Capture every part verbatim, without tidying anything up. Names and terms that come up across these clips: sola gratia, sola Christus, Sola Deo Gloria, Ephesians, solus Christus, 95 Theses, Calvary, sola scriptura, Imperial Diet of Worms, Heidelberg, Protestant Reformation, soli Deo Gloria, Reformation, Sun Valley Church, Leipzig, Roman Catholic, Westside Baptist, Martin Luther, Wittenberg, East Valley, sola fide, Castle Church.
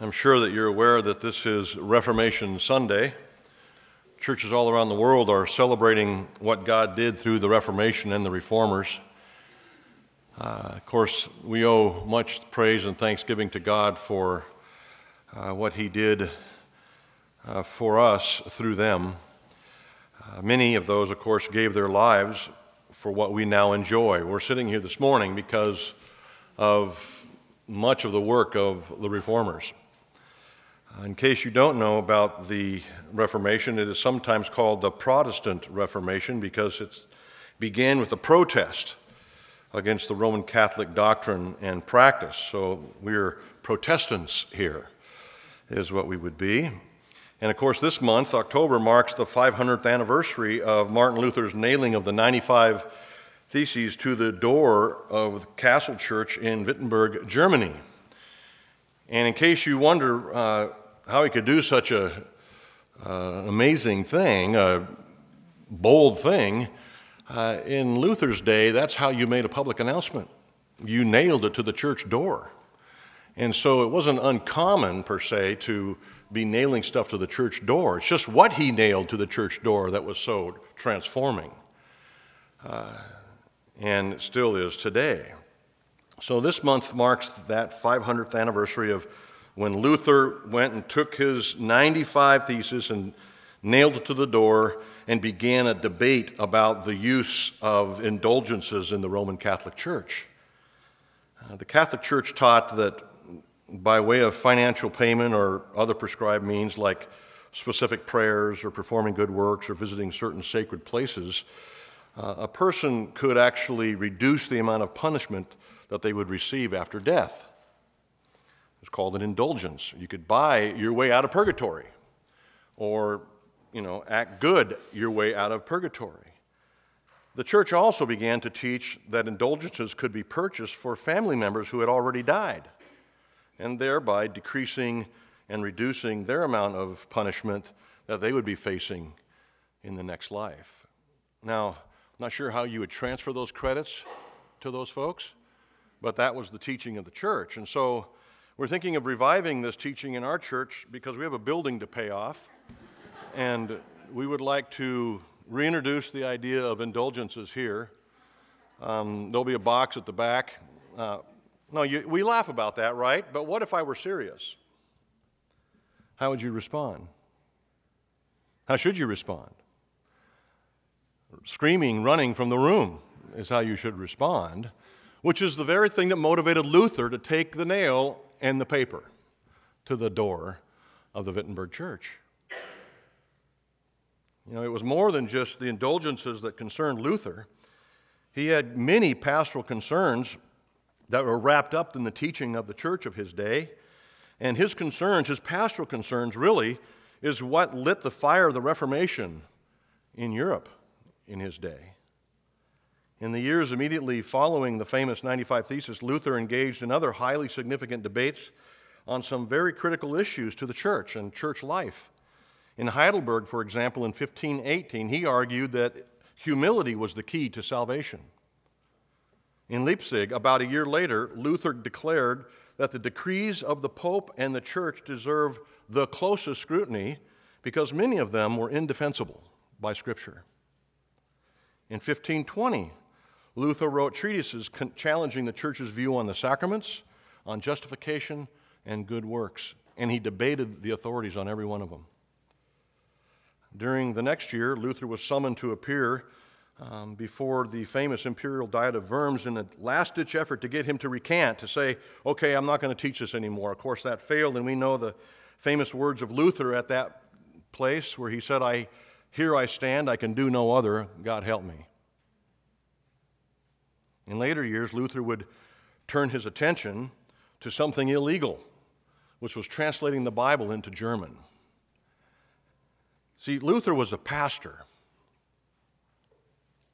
I'm sure that you're aware that this is Reformation Sunday. Churches all around the world are celebrating what God did through the Reformation and the Reformers. Uh, of course, we owe much praise and thanksgiving to God for uh, what he did uh, for us through them. Uh, many of those, of course, gave their lives for what we now enjoy. We're sitting here this morning because of much of the work of the Reformers. In case you don't know about the Reformation, it is sometimes called the Protestant Reformation because it began with a protest against the Roman Catholic doctrine and practice. So we're Protestants here, is what we would be. And of course, this month, October, marks the five hundredth anniversary of Martin Luther's nailing of the ninety-five Theses to the door of Castle Church in Wittenberg, Germany. And in case you wonder uh, how he could do such a uh, amazing thing, a bold thing, uh, in Luther's day, that's how you made a public announcement. You nailed it to the church door. And so it wasn't uncommon, per se, to be nailing stuff to the church door. It's just what he nailed to the church door that was so transforming, uh, and still is today. So this month marks that five hundredth anniversary of when Luther went and took his ninety-five Theses and nailed it to the door and began a debate about the use of indulgences in the Roman Catholic Church. Uh, the Catholic Church taught that by way of financial payment or other prescribed means like specific prayers or performing good works or visiting certain sacred places, uh, a person could actually reduce the amount of punishment that they would receive after death. It was called an indulgence. You could buy your way out of purgatory or, you know, act good your way out of purgatory. The church also began to teach that indulgences could be purchased for family members who had already died, and thereby decreasing and reducing their amount of punishment that they would be facing in the next life. Now, I'm not sure how you would transfer those credits to those folks, but that was the teaching of the church. And so we're thinking of reviving this teaching in our church because we have a building to pay off, and we would like to reintroduce the idea of indulgences here. Um, there'll be a box at the back. Uh, No, you, we laugh about that, right? But what if I were serious? How would you respond? How should you respond? Screaming, running from the room is how you should respond, which is the very thing that motivated Luther to take the nail and the paper to the door of the Wittenberg Church. You know, it was more than just the indulgences that concerned Luther. He had many pastoral concerns that were wrapped up in the teaching of the church of his day. And his concerns, his pastoral concerns, really, is what lit the fire of the Reformation in Europe in his day. In the years immediately following the famous ninety-five Theses, Luther engaged in other highly significant debates on some very critical issues to the church and church life. In Heidelberg, for example, in fifteen eighteen, he argued that humility was the key to salvation. In Leipzig, about a year later, Luther declared that the decrees of the Pope and the Church deserve the closest scrutiny because many of them were indefensible by Scripture. In fifteen twenty, Luther wrote treatises challenging the Church's view on the sacraments, on justification, and good works, and he debated the authorities on every one of them. During the next year, Luther was summoned to appear Um, before the famous Imperial Diet of Worms in a last-ditch effort to get him to recant, to say, okay, I'm not going to teach this anymore. Of course, that failed, and we know the famous words of Luther at that place where he said, I, here I stand, I can do no other, God help me. In later years, Luther would turn his attention to something illegal, which was translating the Bible into German. See, Luther was a pastor.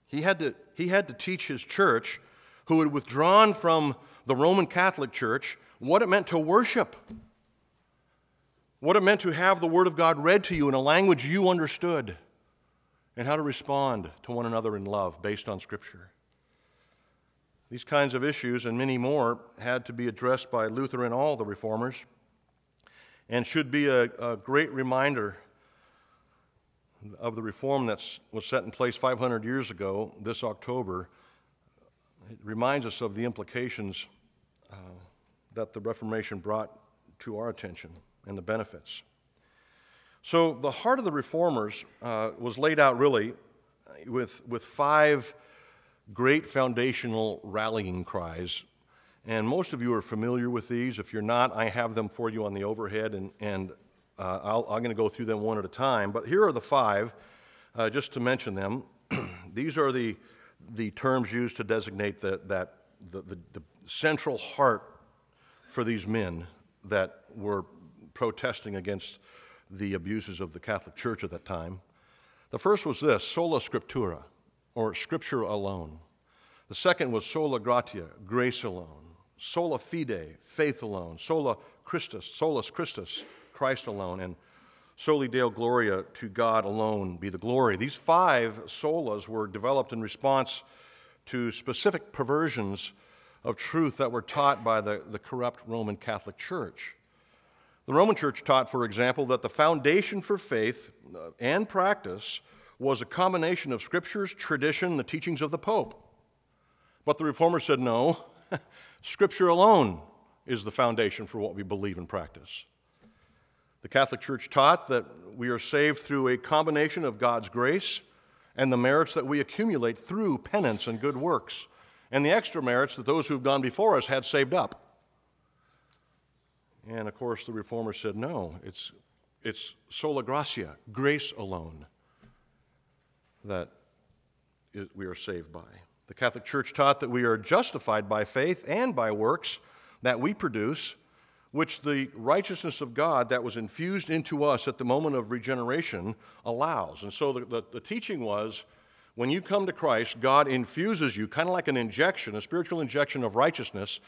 He had to, he had to teach his church, who had withdrawn from the Roman Catholic Church, what it meant to worship, what it meant to have the Word of God read to you in a language you understood, and how to respond to one another in love based on Scripture. These kinds of issues and many more had to be addressed by Luther and all the Reformers. and should be a, a great reminder of the reform that was set in place five hundred years ago this October. It reminds us of the implications uh, that the Reformation brought to our attention and the benefits. So the heart of the reformers uh, was laid out really with, with five great foundational rallying cries. And most of you are familiar with these. If you're not, I have them for you on the overhead, and, and uh, I'll, I'm going to go through them one at a time. But here are the five, uh, just to mention them. These are the the terms used to designate the, that the, the, the central heart for these men that were protesting against the abuses of the Catholic Church at that time. The first was this, sola scriptura, or scripture alone. The second was sola gratia, grace alone. Sola fide, faith alone. Sola Christus, solus Christus, Christ alone. And soli Deo Gloria, to God alone be the glory. These five solas were developed in response to specific perversions of truth that were taught by the, the corrupt Roman Catholic Church. The Roman Church taught, for example, that the foundation for faith and practice was a combination of scriptures, tradition, the teachings of the Pope. But the Reformers said, no, scripture alone is the foundation for what we believe and practice. The Catholic Church taught that we are saved through a combination of God's grace and the merits that we accumulate through penance and good works, and the extra merits that those who've gone before us had saved up. And of course, the Reformers said, no, it's, it's sola gratia, grace alone, that is, we are saved by. The Catholic Church taught that we are justified by faith and by works that we produce, which the righteousness of God that was infused into us at the moment of regeneration allows. And so the, the, the teaching was, when you come to Christ, God infuses you, kind of like an injection, a spiritual injection of righteousness.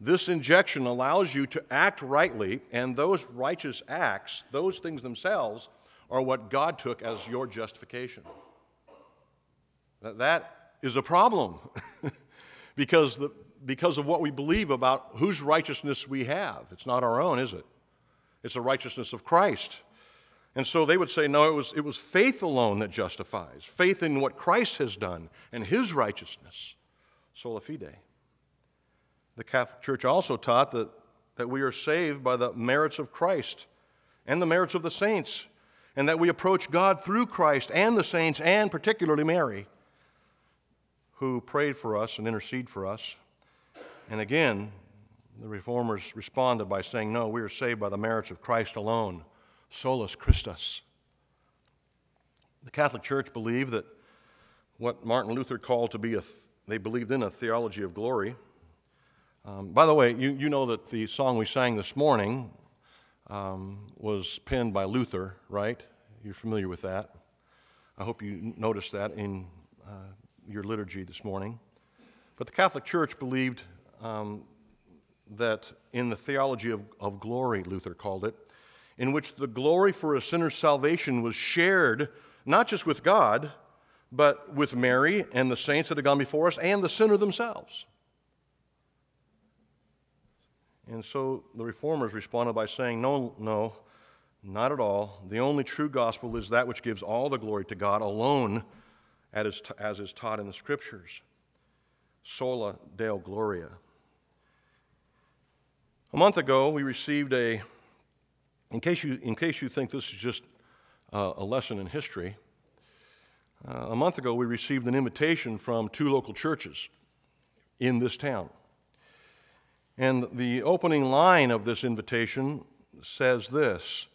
This injection allows you to act rightly, and those righteous acts, those things themselves, are what God took as your justification. That, that is a problem because the because of what we believe about whose righteousness we have. It's not our own, is it? It's the righteousness of Christ. And so they would say, no, it was, it was faith alone that justifies, faith in what Christ has done and his righteousness, sola fide. The Catholic Church also taught that, that we are saved by the merits of Christ and the merits of the saints, and that we approach God through Christ and the saints, and particularly Mary, who prayed for us and interceded for us. And again, the Reformers responded by saying, no, we are saved by the merits of Christ alone, solus Christus. The Catholic Church believed that what Martin Luther called to be a, they believed in a theology of glory. Um, by the way, you, you know that the song we sang this morning um, was penned by Luther, right? You're familiar with that. I hope you noticed that in uh, your liturgy this morning. But the Catholic Church believed Um, that in the theology of, of glory, Luther called it, in which the glory for a sinner's salvation was shared not just with God, but with Mary and the saints that had gone before us and the sinner themselves. And so the Reformers responded by saying, no, no, not at all. The only true gospel is that which gives all the glory to God alone, as, as is taught in the Scriptures. Sola Deo Gloria. A month ago, we received a, in case you, in case you think this is just uh, a lesson in history, uh, a month ago we received an invitation from two local churches in this town. And the opening line of this invitation says this: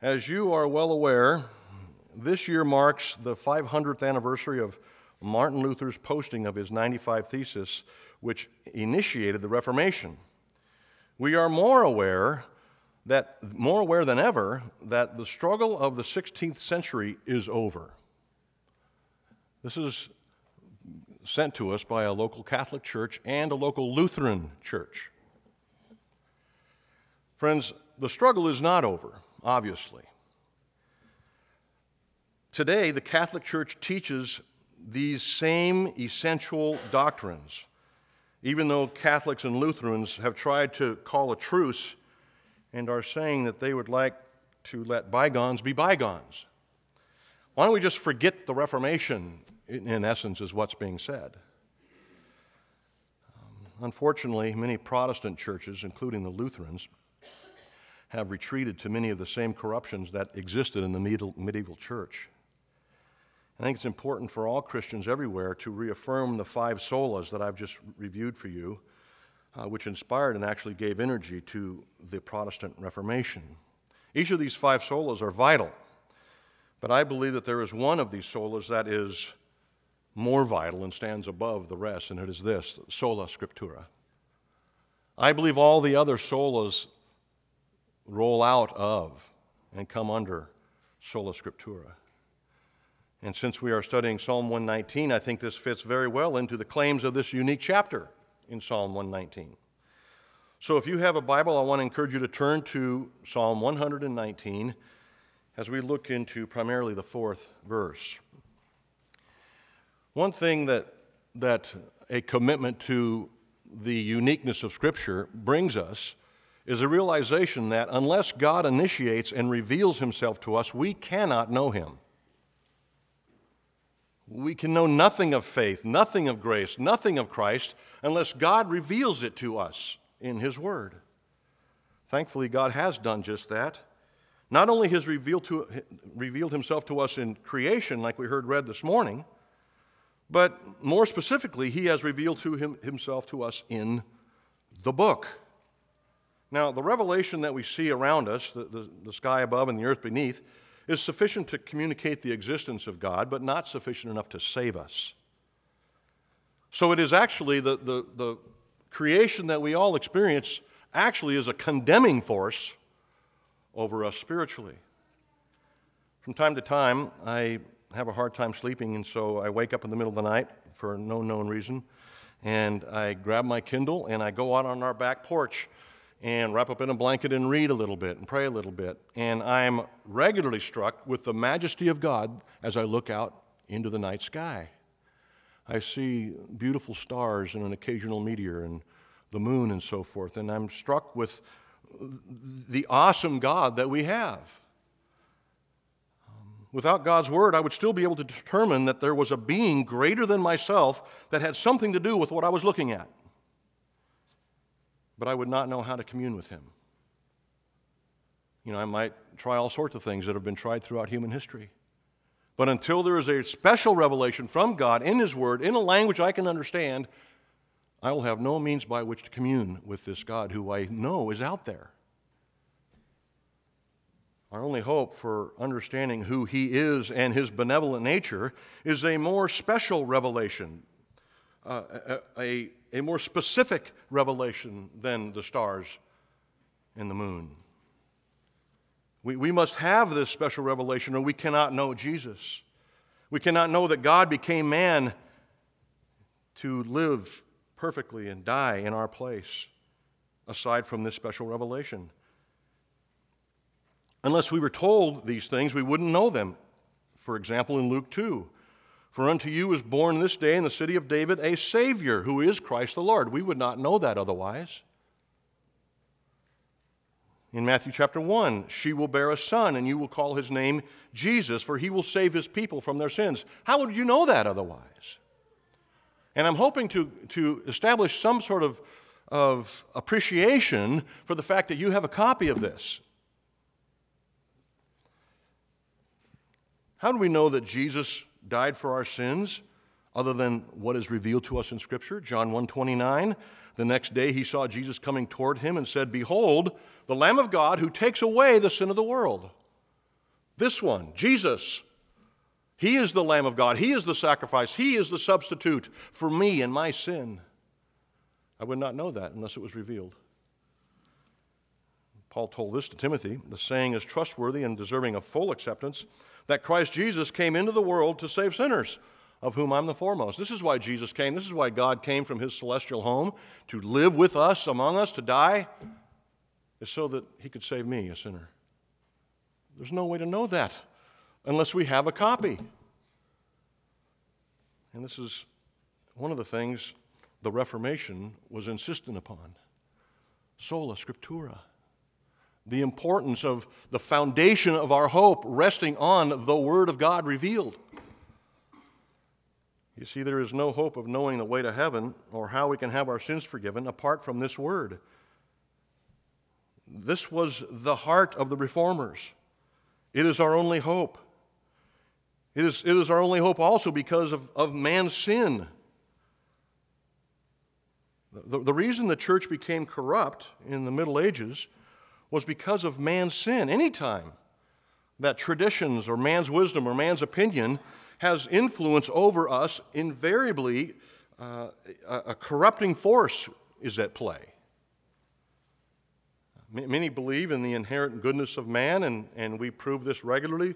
as you are well aware, this year marks the five hundredth anniversary of Martin Luther's posting of his ninety-five Theses, which initiated the Reformation. We are more aware that, more aware than ever, that the struggle of the sixteenth century is over. This is sent to us by a local Catholic church and a local Lutheran church. Friends, the struggle is not over, obviously. Today, the Catholic Church teaches these same essential doctrines, even though Catholics and Lutherans have tried to call a truce and are saying that they would like to let bygones be bygones. Why don't we just forget the Reformation, in essence, is what's being said. Um, unfortunately, many Protestant churches, including the Lutherans, have retreated to many of the same corruptions that existed in the medieval, medieval church. I think it's important for all Christians everywhere to reaffirm the five solas that I've just reviewed for you, uh, which inspired and actually gave energy to the Protestant Reformation. Each of these five solas are vital, but I believe that there is one of these solas that is more vital and stands above the rest, and it is this, sola scriptura. I believe all the other solas roll out of and come under sola scriptura. And since we are studying Psalm one nineteen, I think this fits very well into the claims of this unique chapter in Psalm one nineteen. So if you have a Bible, I want to encourage you to turn to Psalm one nineteen as we look into primarily the fourth verse. One thing that, that a commitment to the uniqueness of Scripture brings us is a realization that unless God initiates and reveals himself to us, we cannot know him. We can know nothing of faith, nothing of grace, nothing of Christ, unless God reveals it to us in his word. Thankfully, God has done just that. Not only has revealed, to, revealed himself to us in creation, like we heard read this morning, but more specifically, he has revealed to him, himself to us in the book. Now, the revelation that we see around us, the, the, the sky above and the earth beneath, is sufficient to communicate the existence of God, but not sufficient enough to save us. So it is actually the, the, the creation that we all experience actually is a condemning force over us spiritually. From time to time, I have a hard time sleeping, and so I wake up in the middle of the night for no known reason, and I grab my Kindle and I go out on our back porch and wrap up in a blanket and read a little bit and pray a little bit. And I'm regularly struck with the majesty of God as I look out into the night sky. I see beautiful stars and an occasional meteor and the moon and so forth. And I'm struck with the awesome God that we have. Without God's word, I would still be able to determine that there was a being greater than myself that had something to do with what I was looking at. But I would not know how to commune with him. You know, I might try all sorts of things that have been tried throughout human history. But until there is a special revelation from God in his word, in a language I can understand, I will have no means by which to commune with this God who I know is out there. Our only hope for understanding who he is and his benevolent nature is a more special revelation, uh, a, a A more specific revelation than the stars and the moon. We, we must have this special revelation or we cannot know Jesus. We cannot know that God became man to live perfectly and die in our place, aside from this special revelation. Unless we were told these things, we wouldn't know them. For example, in Luke two, "For unto you is born this day in the city of David a Savior, who is Christ the Lord." We would not know that otherwise. In Matthew chapter one, "She will bear a son, and you will call his name Jesus, for he will save his people from their sins." How would you know that otherwise? And I'm hoping to, to establish some sort of, of appreciation for the fact that you have a copy of this. How do we know that Jesus died for our sins, other than what is revealed to us in Scripture? John one twenty-nine, "The next day he saw Jesus coming toward him and said, 'Behold, the Lamb of God who takes away the sin of the world.'" This one, Jesus, he is the Lamb of God. He is the sacrifice. He is the substitute for me and my sin. I would not know that unless it was revealed. Paul told this to Timothy, "The saying is trustworthy and deserving of full acceptance, that Christ Jesus came into the world to save sinners, of whom I'm the foremost." This is why Jesus came. This is why God came from his celestial home to live with us, among us, to die, is so that he could save me, a sinner. There's no way to know that unless we have a copy. And this is one of the things the Reformation was insistent upon. Sola Scriptura. the importance of the foundation of our hope resting on the Word of God revealed. You see, there is no hope of knowing the way to heaven or how we can have our sins forgiven apart from this Word. This was the heart of the Reformers. It is our only hope. It is, it is our only hope also because of, of man's sin. The, the reason the church became corrupt in the Middle Ages was because of man's sin. Anytime that traditions or man's wisdom or man's opinion has influence over us, invariably uh, a, a corrupting force is at play. Many believe in the inherent goodness of man, and, and we prove this regularly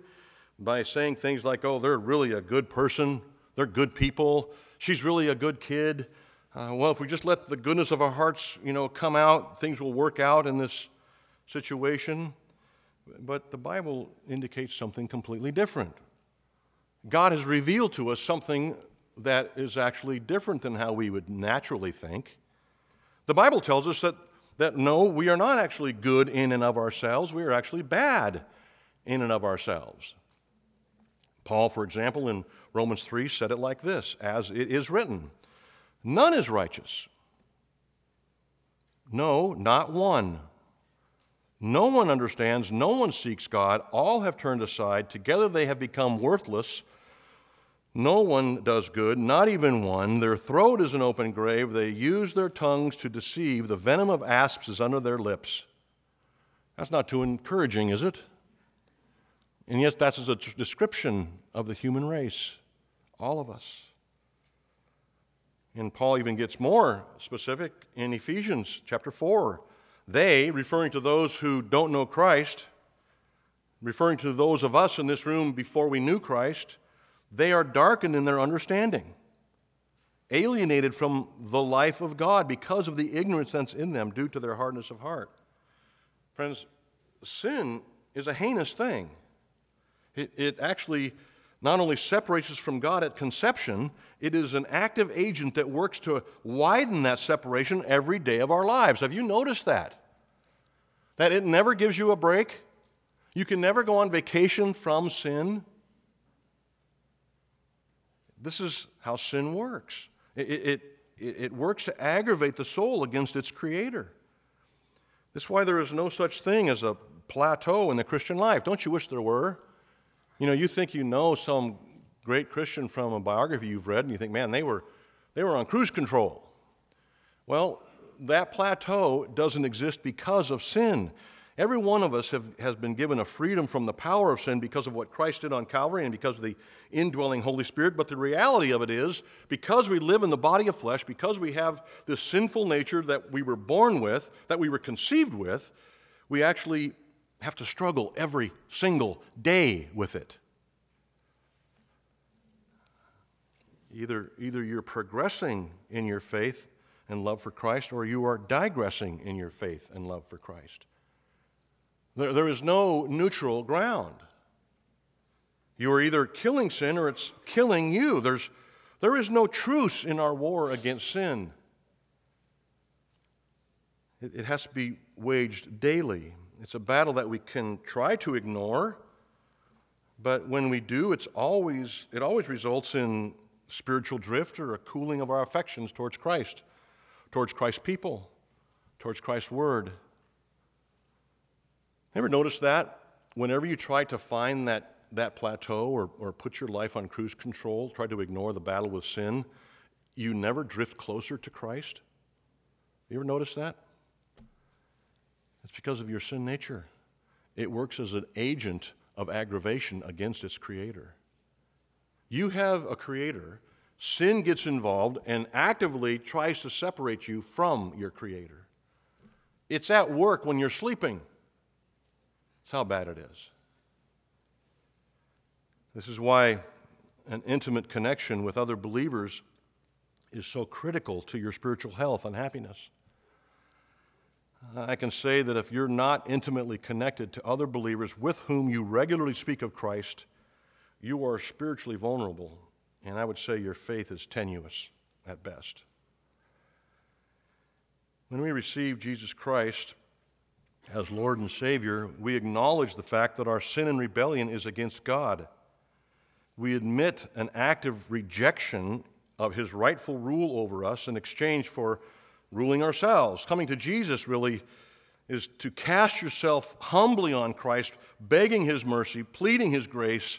by saying things like, oh, they're really a good person, they're good people, she's really a good kid. Uh, well, if we just let the goodness of our hearts, you know, come out, things will work out in this situation. But the Bible indicates something completely different. God has revealed to us something that is actually different than how we would naturally think. The Bible tells us that That no, we are not actually good in and of ourselves. We are actually bad in and of ourselves. Paul, for example, in Romans three said it like this, as it is written, none is righteous. No, not one. No one understands, no one seeks God. All have turned aside. Together they have become worthless. No one does good, not even one. Their throat is an open grave. They use their tongues to deceive. The venom of asps is under their lips. That's not too encouraging, is it? And yet that's a description of the human race, all of us. And Paul even gets more specific in Ephesians chapter four. They, referring to those who don't know Christ, referring to those of us in this room before we knew Christ, they are darkened in their understanding, alienated from the life of God because of the ignorance that's in them due to their hardness of heart. Friends, sin is a heinous thing. It, it actually not only separates us from God at conception, it is an active agent that works to widen that separation every day of our lives. Have you noticed that? That it never gives you a break? You can never go on vacation from sin? This is how sin works. It, it, it, it works to aggravate the soul against its creator. That's why there is no such thing as a plateau in the Christian life. Don't you wish there were? You know, you think you know some great Christian from a biography you've read, and you think, man, they were, they were on cruise control. Well, that plateau doesn't exist because of sin. Every one of us have, has been given a freedom from the power of sin because of what Christ did on Calvary and because of the indwelling Holy Spirit. But the reality of it is, because we live in the body of flesh, because we have this sinful nature that we were born with, that we were conceived with, we actually have to struggle every single day with it. Either, either you're progressing in your faith and love for Christ, or you are digressing in your faith and love for Christ. There is no neutral ground. You are either killing sin or it's killing you. There's, there is no truce in our war against sin. It, it has to be waged daily. It's a battle that we can try to ignore, but when we do, it's always, it always results in spiritual drift or a cooling of our affections towards Christ, towards Christ's people, towards Christ's word. Ever notice that whenever you try to find that, that plateau or, or put your life on cruise control, try to ignore the battle with sin, you never drift closer to Christ? You ever notice that? It's because of your sin nature. It works as an agent of aggravation against its creator. You have a creator. Sin gets involved and actively tries to separate you from your creator. It's at work when you're sleeping. That's how bad it is. This is why an intimate connection with other believers is so critical to your spiritual health and happiness. I can say that if you're not intimately connected to other believers with whom you regularly speak of Christ, you are spiritually vulnerable, and I would say your faith is tenuous at best. When we receive Jesus Christ, As Lord and Savior, we acknowledge the fact that our sin and rebellion is against God. We admit an active rejection of his rightful rule over us in exchange for ruling ourselves. Coming to Jesus really is to cast yourself humbly on Christ, begging his mercy, pleading his grace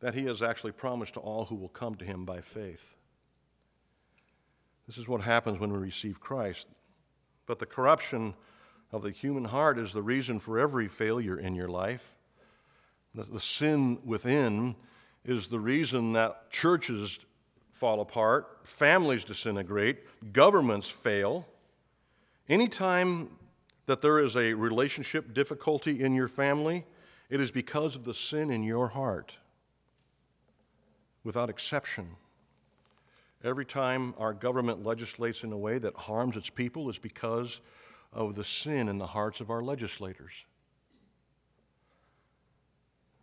that he has actually promised to all who will come to him by faith. This is what happens when we receive Christ. But the corruption of the human heart is the reason for every failure in your life. The, the sin within is the reason that churches fall apart, families disintegrate, governments fail. Anytime that there is a relationship difficulty in your family, it is because of the sin in your heart, without exception. Every time our government legislates in a way that harms its people is because of the sin in the hearts of our legislators.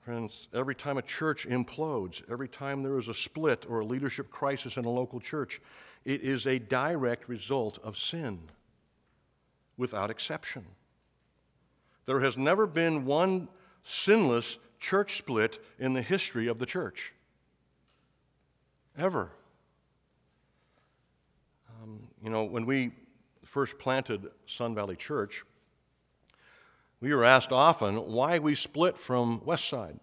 Friends, every time a church implodes, every time there is a split or a leadership crisis in a local church, it is a direct result of sin, without exception. There has never been one sinless church split in the history of the church, ever. Um, you know, when we first planted Sun Valley Church, we were asked often why we split from Westside,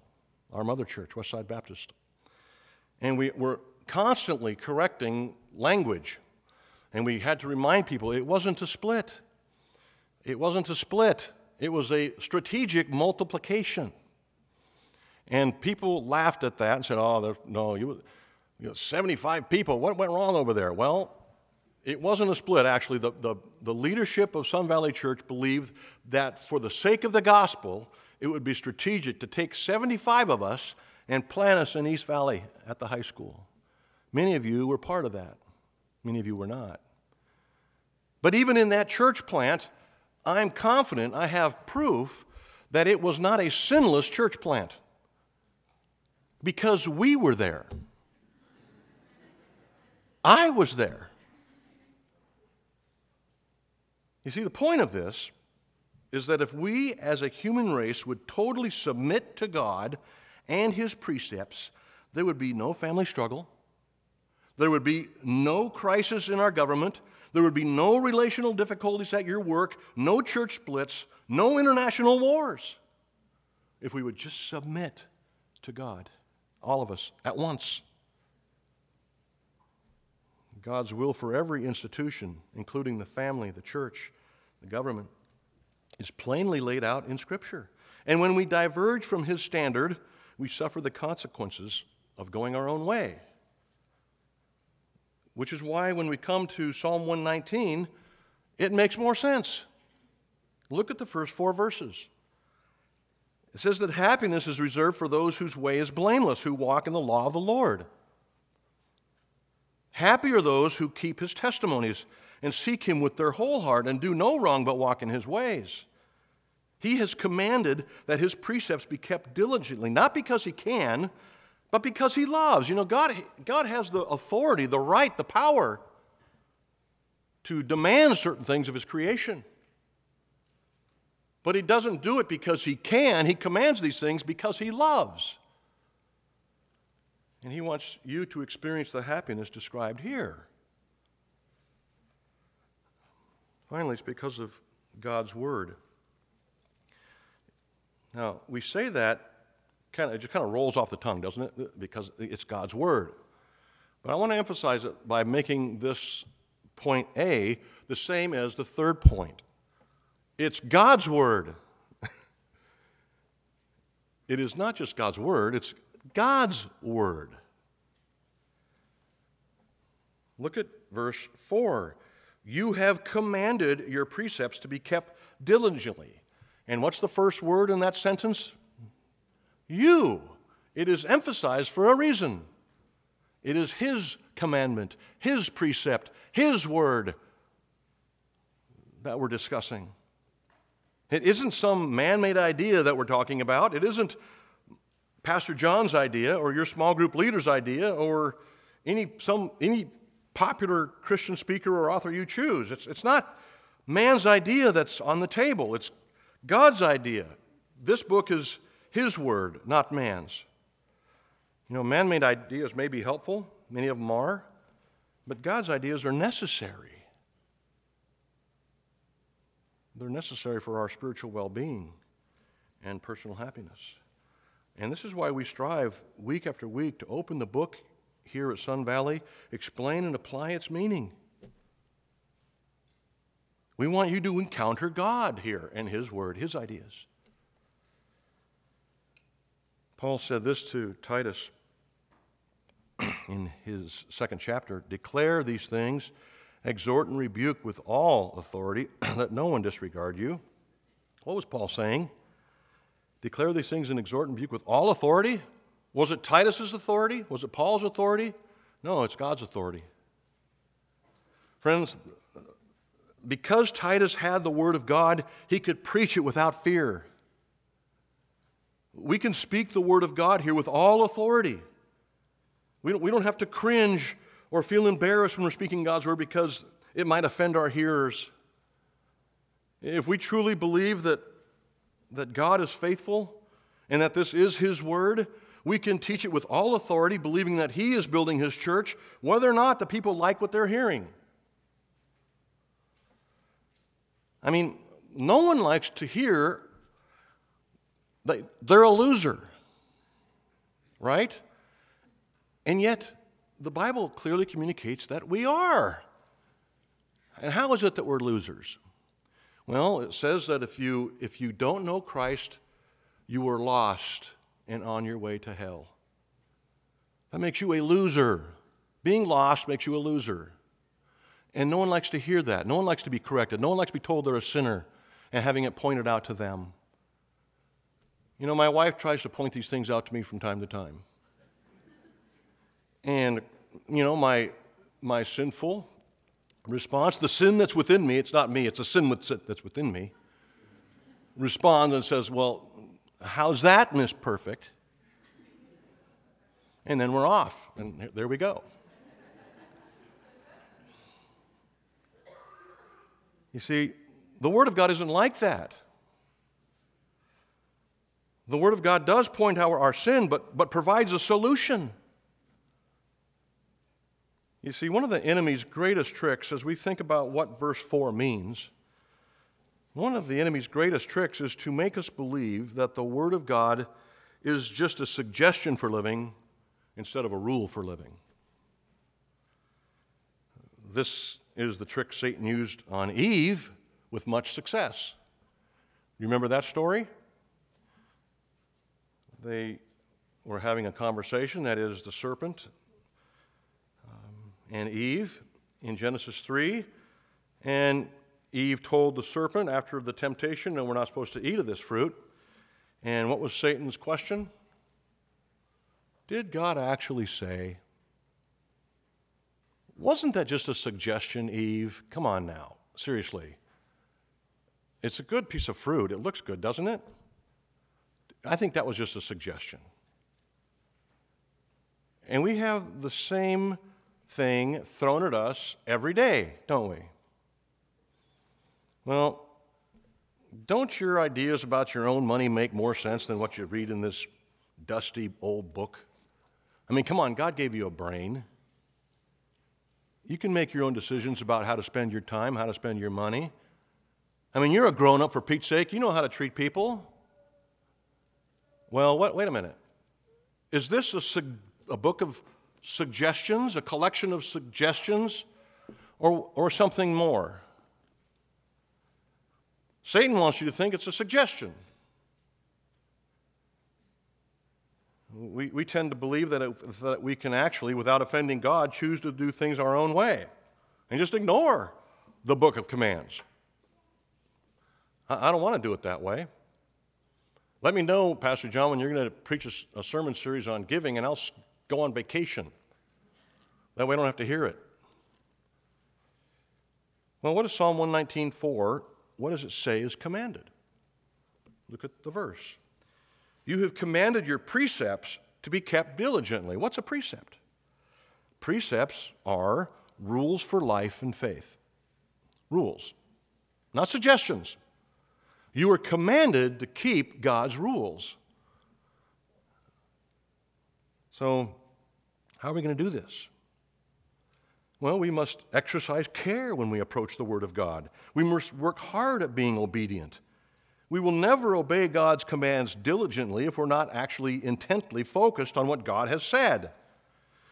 our mother church, Westside Baptist. And we were constantly correcting language. And we had to remind people it wasn't a split. It wasn't a split. It was a strategic multiplication. And people laughed at that and said, oh, no, you, you know, seventy-five people, what went wrong over there? Well, it wasn't a split, actually. The, the, the leadership of Sun Valley Church believed that for the sake of the gospel, it would be strategic to take seventy-five of us and plant us in East Valley at the high school. Many of you were part of that. Many of you were not. But even in that church plant, I'm confident I have proof that it was not a sinless church plant because we were there. I was there. You see, the point of this is that if we as a human race would totally submit to God and his precepts, there would be no family struggle, there would be no crisis in our government, there would be no relational difficulties at your work, no church splits, no international wars, if we would just submit to God, all of us, at once. God's will for every institution, including the family, the church, the government, is plainly laid out in Scripture. And when we diverge from his standard, we suffer the consequences of going our own way. Which is why when we come to Psalm one nineteen, it makes more sense. Look at the first four verses. It says that happiness is reserved for those whose way is blameless, who walk in the law of the Lord. Happy are those who keep his testimonies and seek him with their whole heart and do no wrong but walk in his ways. He has commanded that his precepts be kept diligently, not because he can, but because he loves. You know, God, God has the authority, the right, the power to demand certain things of his creation. But he doesn't do it because he can. He commands these things because he loves. And he wants you to experience the happiness described here. Finally, it's because of God's word. Now, we say that, kind of, it just kind of rolls off the tongue, doesn't it? Because it's God's word. But I want to emphasize it by making this point A the same as the third point. It's God's word. It is not just God's word, it's God's word. Look at verse four. You have commanded your precepts to be kept diligently. And what's the first word in that sentence? You. It is emphasized for a reason. It is his commandment, his precept, his word that we're discussing. It isn't some man-made idea that we're talking about. It isn't Pastor John's idea, or your small group leader's idea, or any some any popular Christian speaker or author you choose. It's, it's not man's idea that's on the table. It's God's idea. This book is His word, not man's. You know, man-made ideas may be helpful. Many of them are. But God's ideas are necessary. They're necessary for our spiritual well-being and personal happiness. And this is why we strive week after week to open the book here at Sun Valley, explain and apply its meaning. We want you to encounter God here and His word, His ideas. Paul said this to Titus in his second chapter, "Declare these things, exhort and rebuke with all authority, let no one disregard you." What was Paul saying? Declare these things and exhort and rebuke with all authority? Was it Titus's authority? Was it Paul's authority? No, it's God's authority. Friends, because Titus had the word of God, he could preach it without fear. We can speak the word of God here with all authority. We don't, we don't have to cringe or feel embarrassed when we're speaking God's word because it might offend our hearers. If we truly believe that, that God is faithful and that this is His word, we can teach it with all authority, believing that He is building His church, whether or not the people like what they're hearing. I mean, no one likes to hear that they're a loser, right? And yet, the Bible clearly communicates that we are. And how is it that we're losers? Well, it says that if you, if you don't know Christ, you are lost and on your way to hell. That makes you a loser. Being lost makes you a loser. And no one likes to hear that. No one likes to be corrected. No one likes to be told they're a sinner and having it pointed out to them. You know, my wife tries to point these things out to me from time to time. And, you know, my my sinful response, the sin that's within me, it's not me, it's a sin that's within me, responds and says, well, how's that, Miss Perfect? And then we're off, and there we go. You see, the Word of God isn't like that. The Word of God does point out our sin, but, but provides a solution. You see, one of the enemy's greatest tricks as we think about what verse four means, one of the enemy's greatest tricks is to make us believe that the Word of God is just a suggestion for living instead of a rule for living. This is the trick Satan used on Eve with much success. You remember that story? They were having a conversation, that is, the serpent and Eve in Genesis three, and Eve told the serpent after the temptation, no, we're not supposed to eat of this fruit. And what was Satan's question? Did God actually say? Wasn't that just a suggestion, Eve? Come on now, seriously. It's a good piece of fruit. It looks good, doesn't it? I think that was just a suggestion. And we have the same thing thrown at us every day, don't we? Well, don't your ideas about your own money make more sense than what you read in this dusty old book? I mean, come on, God gave you a brain. You can make your own decisions about how to spend your time, how to spend your money. I mean, you're a grown-up, for Pete's sake. You know how to treat people. Well, what, wait a minute. Is this a, sug- a book of suggestions, a collection of suggestions, or, or something more? Satan wants you to think it's a suggestion. We, we tend to believe that, it, that we can actually, without offending God, choose to do things our own way and just ignore the book of commands. I, I don't want to do it that way. Let me know, Pastor John, when you're going to preach a, a sermon series on giving, and I'll go on vacation. That way I don't have to hear it. Well, what does Psalm one nineteen four, what does it say is commanded? Look at the verse. You have commanded your precepts to be kept diligently. What's a precept? Precepts are rules for life and faith. Rules, not suggestions. You are commanded to keep God's rules. So, how are we going to do this? Well, we must exercise care when we approach the Word of God. We must work hard at being obedient. We will never obey God's commands diligently if we're not actually intently focused on what God has said.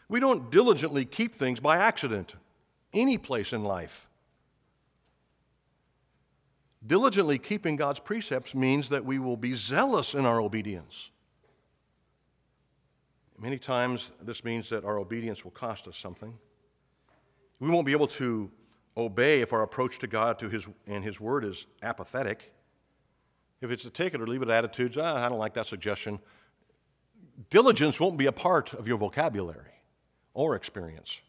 We don't diligently keep things by accident, any place in life. Diligently keeping God's precepts means that we will be zealous in our obedience. Many times, this means that our obedience will cost us something. We won't be able to obey if our approach to God to His and His Word is apathetic. If it's a take it or leave it attitudes, ah, I don't like that suggestion. Diligence won't be a part of your vocabulary or experience.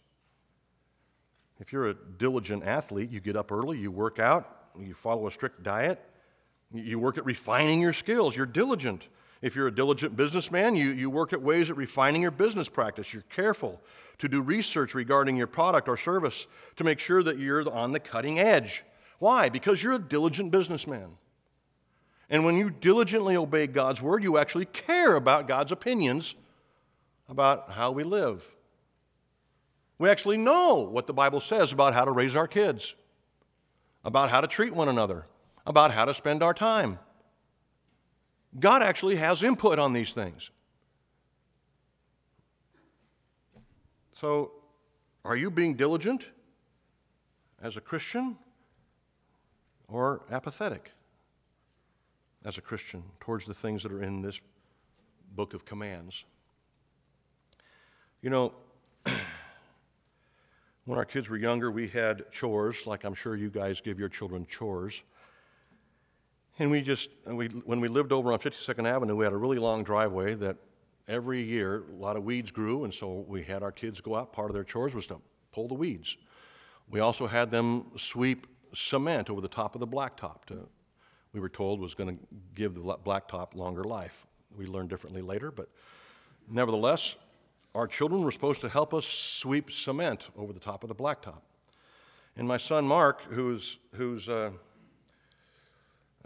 If you're a diligent athlete, you get up early, you work out, you follow a strict diet, you work at refining your skills, you're diligent. If you're a diligent businessman, you, you work at ways at refining your business practice. You're careful to do research regarding your product or service to make sure that you're on the cutting edge. Why? Because you're a diligent businessman. And when you diligently obey God's word, you actually care about God's opinions about how we live. We actually know what the Bible says about how to raise our kids, about how to treat one another, about how to spend our time. God actually has input on these things. So, are you being diligent as a Christian or apathetic as a Christian towards the things that are in this book of commands? You know, when our kids were younger, we had chores, like I'm sure you guys give your children chores. And we just, we, when we lived over on fifty-second Avenue, we had a really long driveway that every year a lot of weeds grew, and so we had our kids go out. Part of their chores was to pull the weeds. We also had them sweep cement over the top of the blacktop, to, we were told was going to give the blacktop longer life. We learned differently later, but nevertheless, our children were supposed to help us sweep cement over the top of the blacktop. And my son Mark, who's, who's, uh,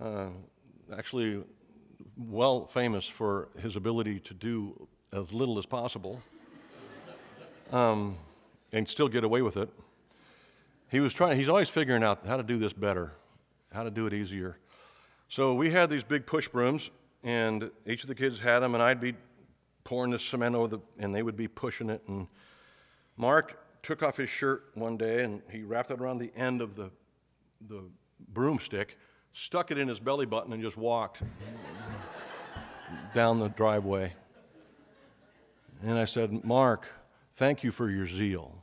Uh, actually well famous for his ability to do as little as possible um, and still get away with it. He was trying, he's always figuring out how to do this better, how to do it easier. So we had these big push brooms, and each of the kids had them, and I'd be pouring this cement over the, and they would be pushing it. And Mark took off his shirt one day, and he wrapped it around the end of the, the broomstick, stuck it in his belly button, and just walked down the driveway. And I said, Mark, thank you for your zeal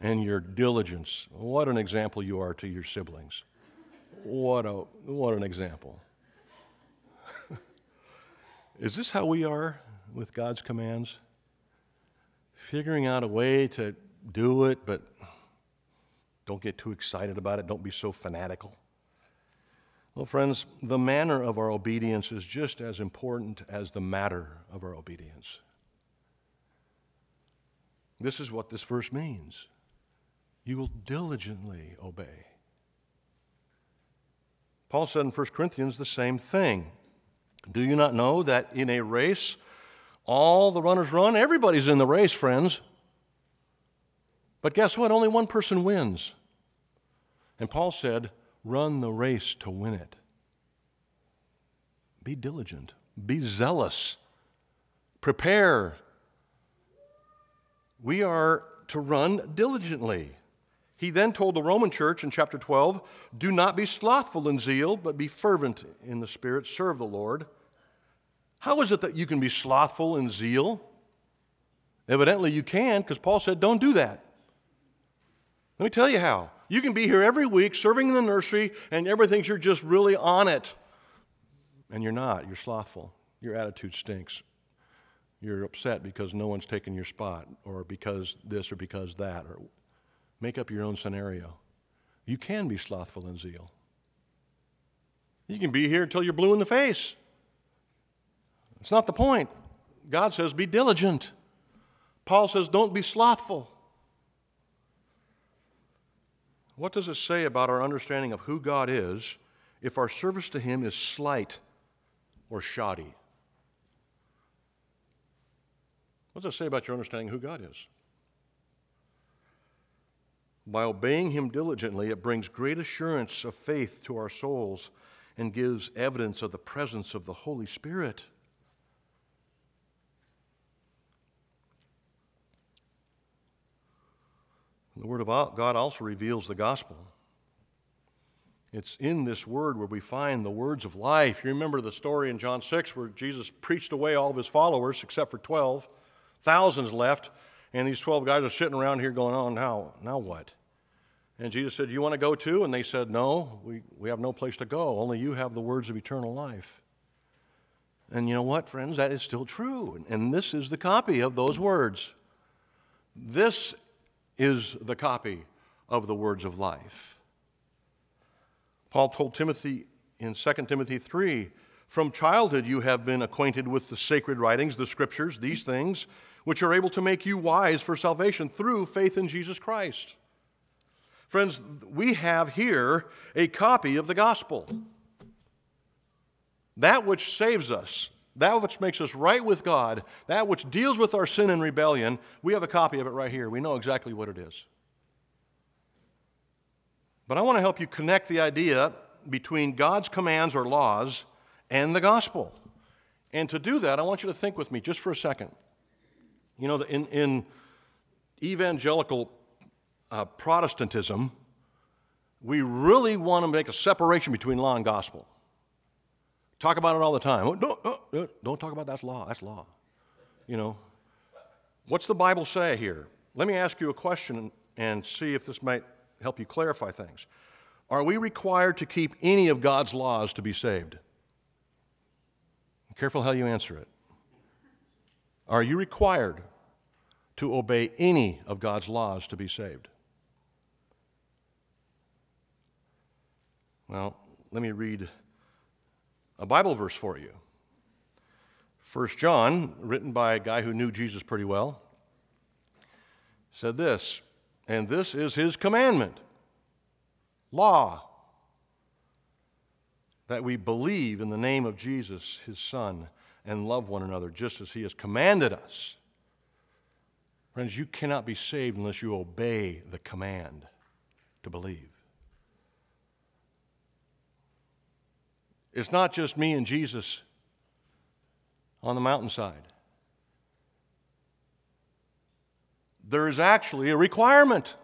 and your diligence. What an example you are to your siblings. What a what an example. Is this how we are with God's commands? Figuring out a way to do it, but don't get too excited about it. Don't be so fanatical. Well, friends, the manner of our obedience is just as important as the matter of our obedience. This is what this verse means. You will diligently obey. Paul said in First Corinthians the same thing. Do you not know that in a race, all the runners run? Everybody's in the race, friends. But guess what? Only one person wins. And Paul said, run the race to win it. Be diligent. Be zealous. Prepare. We are to run diligently. He then told the Roman church in chapter twelve, do not be slothful in zeal, but be fervent in the Spirit. Serve the Lord. How is it that you can be slothful in zeal? Evidently you can, because Paul said don't do that. Let me tell you how. You can be here every week serving in the nursery, and everybody thinks you're just really on it. And you're not. You're slothful. Your attitude stinks. You're upset because no one's taken your spot, or because this or because that. Or make up your own scenario. You can be slothful in zeal. You can be here until you're blue in the face. It's not the point. God says be diligent. Paul says don't be slothful. What does it say about our understanding of who God is if our service to him is slight or shoddy. What does that say about your understanding of who God is? By obeying him diligently, it brings great assurance of faith to our souls and gives evidence of the presence of the Holy Spirit. The Word of God also reveals the gospel. It's in this Word where we find the words of life. You remember the story in John six where Jesus preached away all of his followers except for twelve. Thousands left, and these twelve guys are sitting around here going, oh, now, now what? And Jesus said, you want to go too? And they said, no, we, we have no place to go. Only you have the words of eternal life. And you know what, friends? That is still true. And, and this is the copy of those words. This is the copy of the words of life. Paul told Timothy in Second Timothy three, from childhood you have been acquainted with the sacred writings, the scriptures, these things, which are able to make you wise for salvation through faith in Jesus Christ. Friends, we have here a copy of the gospel. That which saves us, that which makes us right with God, that which deals with our sin and rebellion, we have a copy of it right here. We know exactly what it is. But I want to help you connect the idea between God's commands or laws and the gospel. And to do that, I want you to think with me just for a second. You know, in, in evangelical uh, Protestantism, we really want to make a separation between law and gospel. Talk about it all the time. Oh, don't, oh, don't talk about that. That's law. That's law. You know, what's the Bible say here? Let me ask you a question and see if this might help you clarify things. Are we required to keep any of God's laws to be saved? Be careful how you answer it. Are you required to obey any of God's laws to be saved? Well, let me read a Bible verse for you. First John, written by a guy who knew Jesus pretty well, said this, and this is his commandment, law, that we believe in the name of Jesus, his Son, and love one another just as he has commanded us. Friends, you cannot be saved unless you obey the command to believe. It's not just me and Jesus on the mountainside. There is actually a requirement.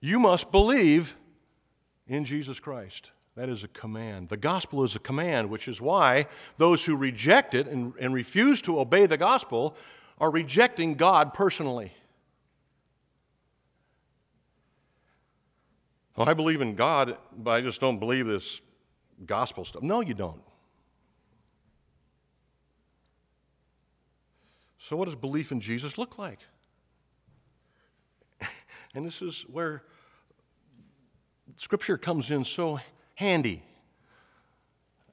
You must believe in Jesus Christ. That is a command. The gospel is a command, which is why those who reject it and, and refuse to obey the gospel are rejecting God personally. Well, I believe in God, but I just don't believe this gospel stuff. No, you don't. So what does belief in Jesus look like? And this is where Scripture comes in so handy.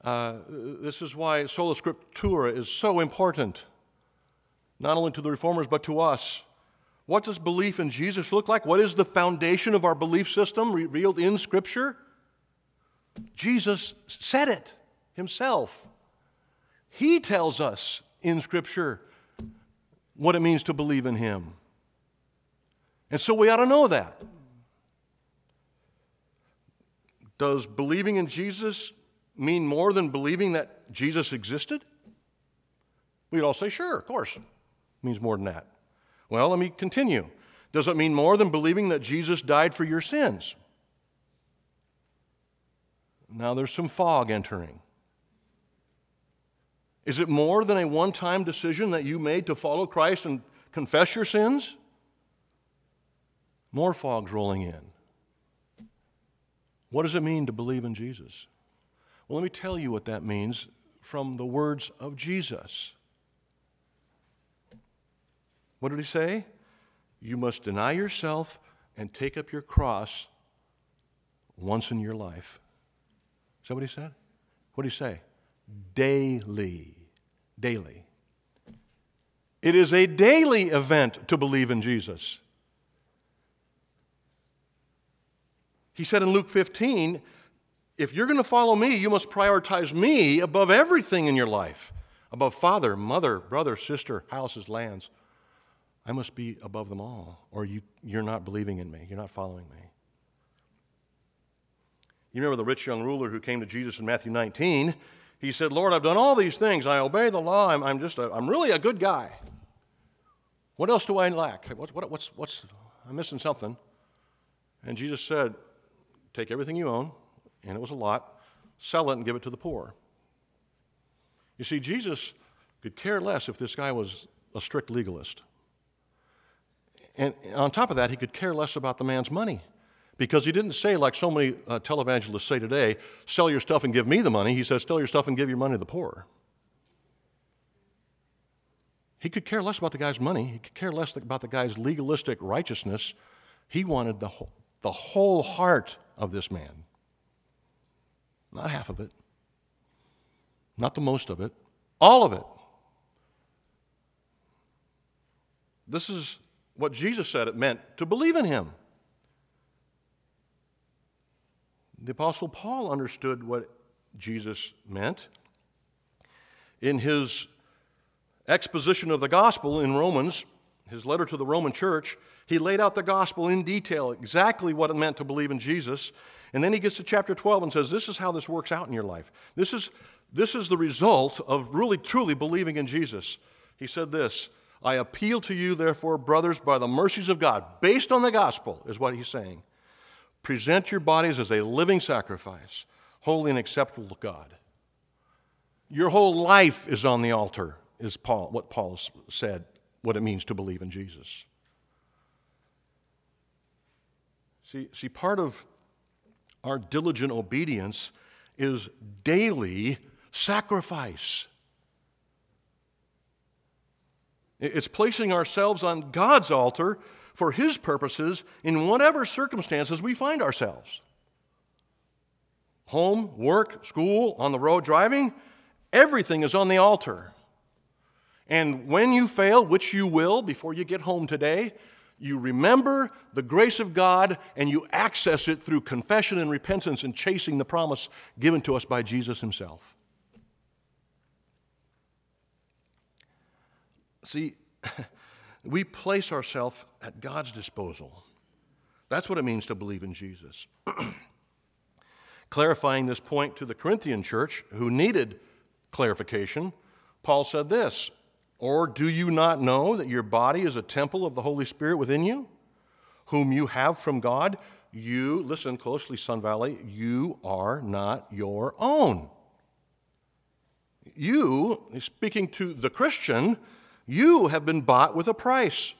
Uh, this is why sola scriptura is so important, not only to the Reformers, but to us. What does belief in Jesus look like? What is the foundation of our belief system revealed in Scripture? Jesus said it himself. He tells us in Scripture what it means to believe in him. And so we ought to know that. Does believing in Jesus mean more than believing that Jesus existed? We'd all say, sure, of course. It means more than that. Well, let me continue. Does it mean more than believing that Jesus died for your sins? Now there's some fog entering. Is it more than a one-time decision that you made to follow Christ and confess your sins? More fog's rolling in. What does it mean to believe in Jesus? Well, let me tell you what that means from the words of Jesus. What did he say? You must deny yourself and take up your cross once in your life. Is that what he said? What did he say? Daily. Daily. It is a daily event to believe in Jesus. He said in Luke fifteen, if you're going to follow me, you must prioritize me above everything in your life, above father, mother, brother, sister, houses, lands. I must be above them all, or you, you're not believing in me. You're not following me. You remember the rich young ruler who came to Jesus in Matthew nineteen? He said, Lord, I've done all these things. I obey the law. I'm, I'm just, a, I'm really a good guy. What else do I lack? What, what, what's, what's, I'm missing something. And Jesus said, take everything you own, and it was a lot, sell it and give it to the poor. You see, Jesus could care less if this guy was a strict legalist. And on top of that, he could care less about the man's money, because he didn't say, like so many uh, televangelists say today, sell your stuff and give me the money. He says, sell your stuff and give your money to the poor. He could care less about the guy's money. He could care less about the guy's legalistic righteousness. He wanted the whole, the whole heart of this man, not half of it, not the most of it, all of it. This is what Jesus said it meant to believe in him. The Apostle Paul understood what Jesus meant. In his exposition of the gospel in Romans, his letter to the Roman church, he laid out the gospel in detail, exactly what it meant to believe in Jesus. And then he gets to chapter twelve and says, this is how this works out in your life. This is, this is the result of really, truly believing in Jesus. He said this, I appeal to you, therefore, brothers, by the mercies of God, based on the gospel, is what he's saying. Present your bodies as a living sacrifice, holy and acceptable to God. Your whole life is on the altar, is Paul, what Paul said, what it means to believe in Jesus. See, see, part of our diligent obedience is daily sacrifice. It's placing ourselves on God's altar for his purposes in whatever circumstances we find ourselves. Home, work, school, on the road, driving, everything is on the altar. And when you fail, which you will before you get home today, you remember the grace of God and you access it through confession and repentance and chasing the promise given to us by Jesus himself. See, we place ourselves at God's disposal. That's what it means to believe in Jesus. Clarifying this point to the Corinthian church, who needed clarification, Paul said this, or do you not know that your body is a temple of the Holy Spirit within you, whom you have from God? You, listen closely, Sun Valley, you are not your own. You, speaking to the Christian, you have been bought with a price.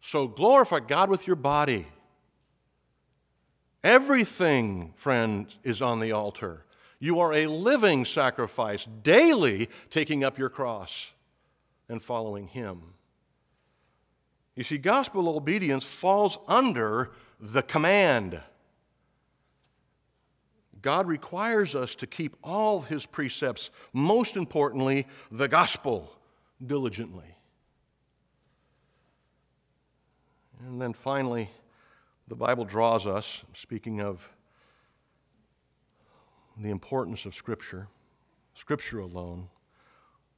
So glorify God with your body. Everything, friend, is on the altar. You are a living sacrifice, daily taking up your cross and following him. You see, gospel obedience falls under the command. God requires us to keep all his precepts, most importantly, the gospel, diligently. And then finally, the Bible draws us, speaking of the importance of Scripture, Scripture alone.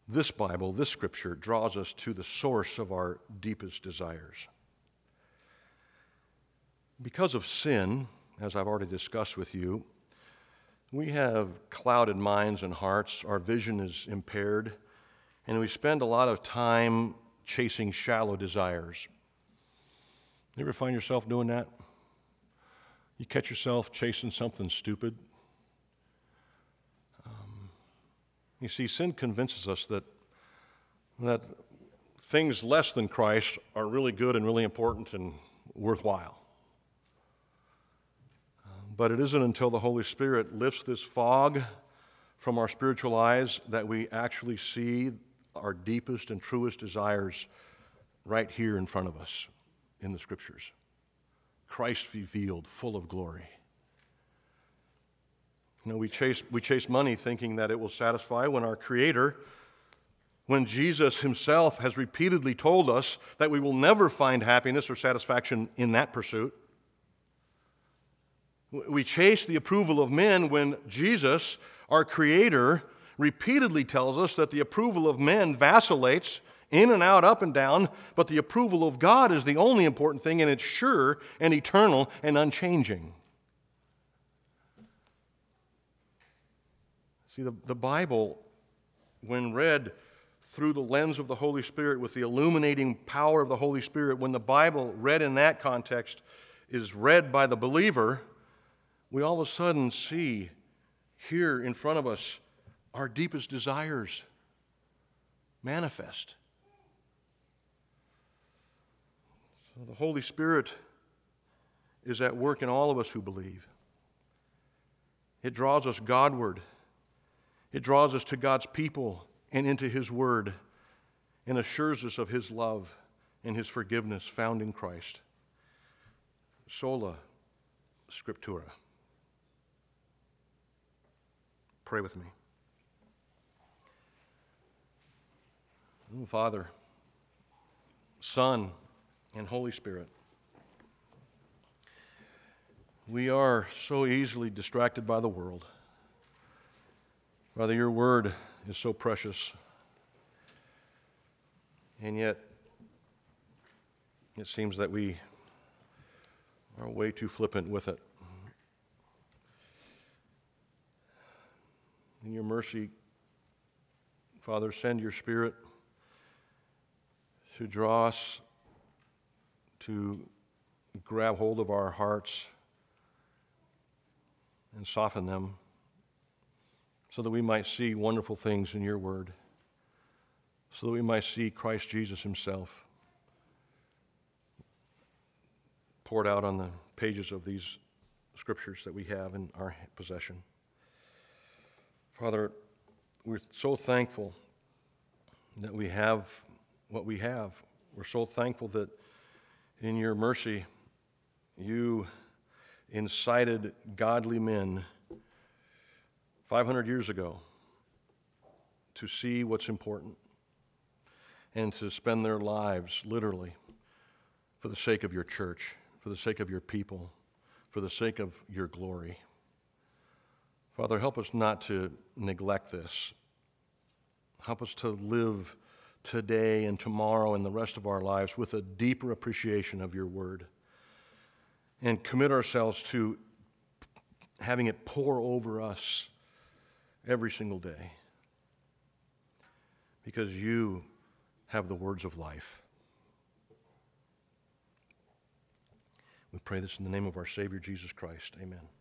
This Bible, this Scripture, draws us to the source of our deepest desires. Because of sin, as I've already discussed with you, we have clouded minds and hearts. Our vision is impaired, and we spend a lot of time chasing shallow desires. You ever find yourself doing that? You catch yourself chasing something stupid. You see, sin convinces us that, that things less than Christ are really good and really important and worthwhile. But it isn't until the Holy Spirit lifts this fog from our spiritual eyes that we actually see our deepest and truest desires right here in front of us in the Scriptures. Christ revealed, full of glory. You know, we chase, we chase money thinking that it will satisfy when our Creator, when Jesus himself has repeatedly told us that we will never find happiness or satisfaction in that pursuit. We chase the approval of men when Jesus, our Creator, repeatedly tells us that the approval of men vacillates in and out, up and down, but the approval of God is the only important thing, and it's sure and eternal and unchanging. See, the, the Bible, when read through the lens of the Holy Spirit, with the illuminating power of the Holy Spirit, when the Bible read in that context is read by the believer, we all of a sudden see here in front of us our deepest desires manifest. So the Holy Spirit is at work in all of us who believe. It draws us Godward. It draws us to God's people and into His Word, and assures us of His love and His forgiveness found in Christ. Sola Scriptura. Pray with me. Father, Son, and Holy Spirit, we are so easily distracted by the world. Father, your word is so precious, and yet it seems that we are way too flippant with it. In your mercy, Father, send your Spirit to draw us, to grab hold of our hearts and soften them so that we might see wonderful things in your word, so that we might see Christ Jesus himself poured out on the pages of these scriptures that we have in our possession. Father, we're so thankful that we have what we have. We're so thankful that in your mercy, you incited godly men five hundred years ago to see what's important and to spend their lives literally for the sake of your church, for the sake of your people, for the sake of your glory. Father, help us not to neglect this. Help us to live today and tomorrow and the rest of our lives with a deeper appreciation of your word, and commit ourselves to having it pour over us every single day, because you have the words of life. We pray this in the name of our Savior, Jesus Christ. Amen.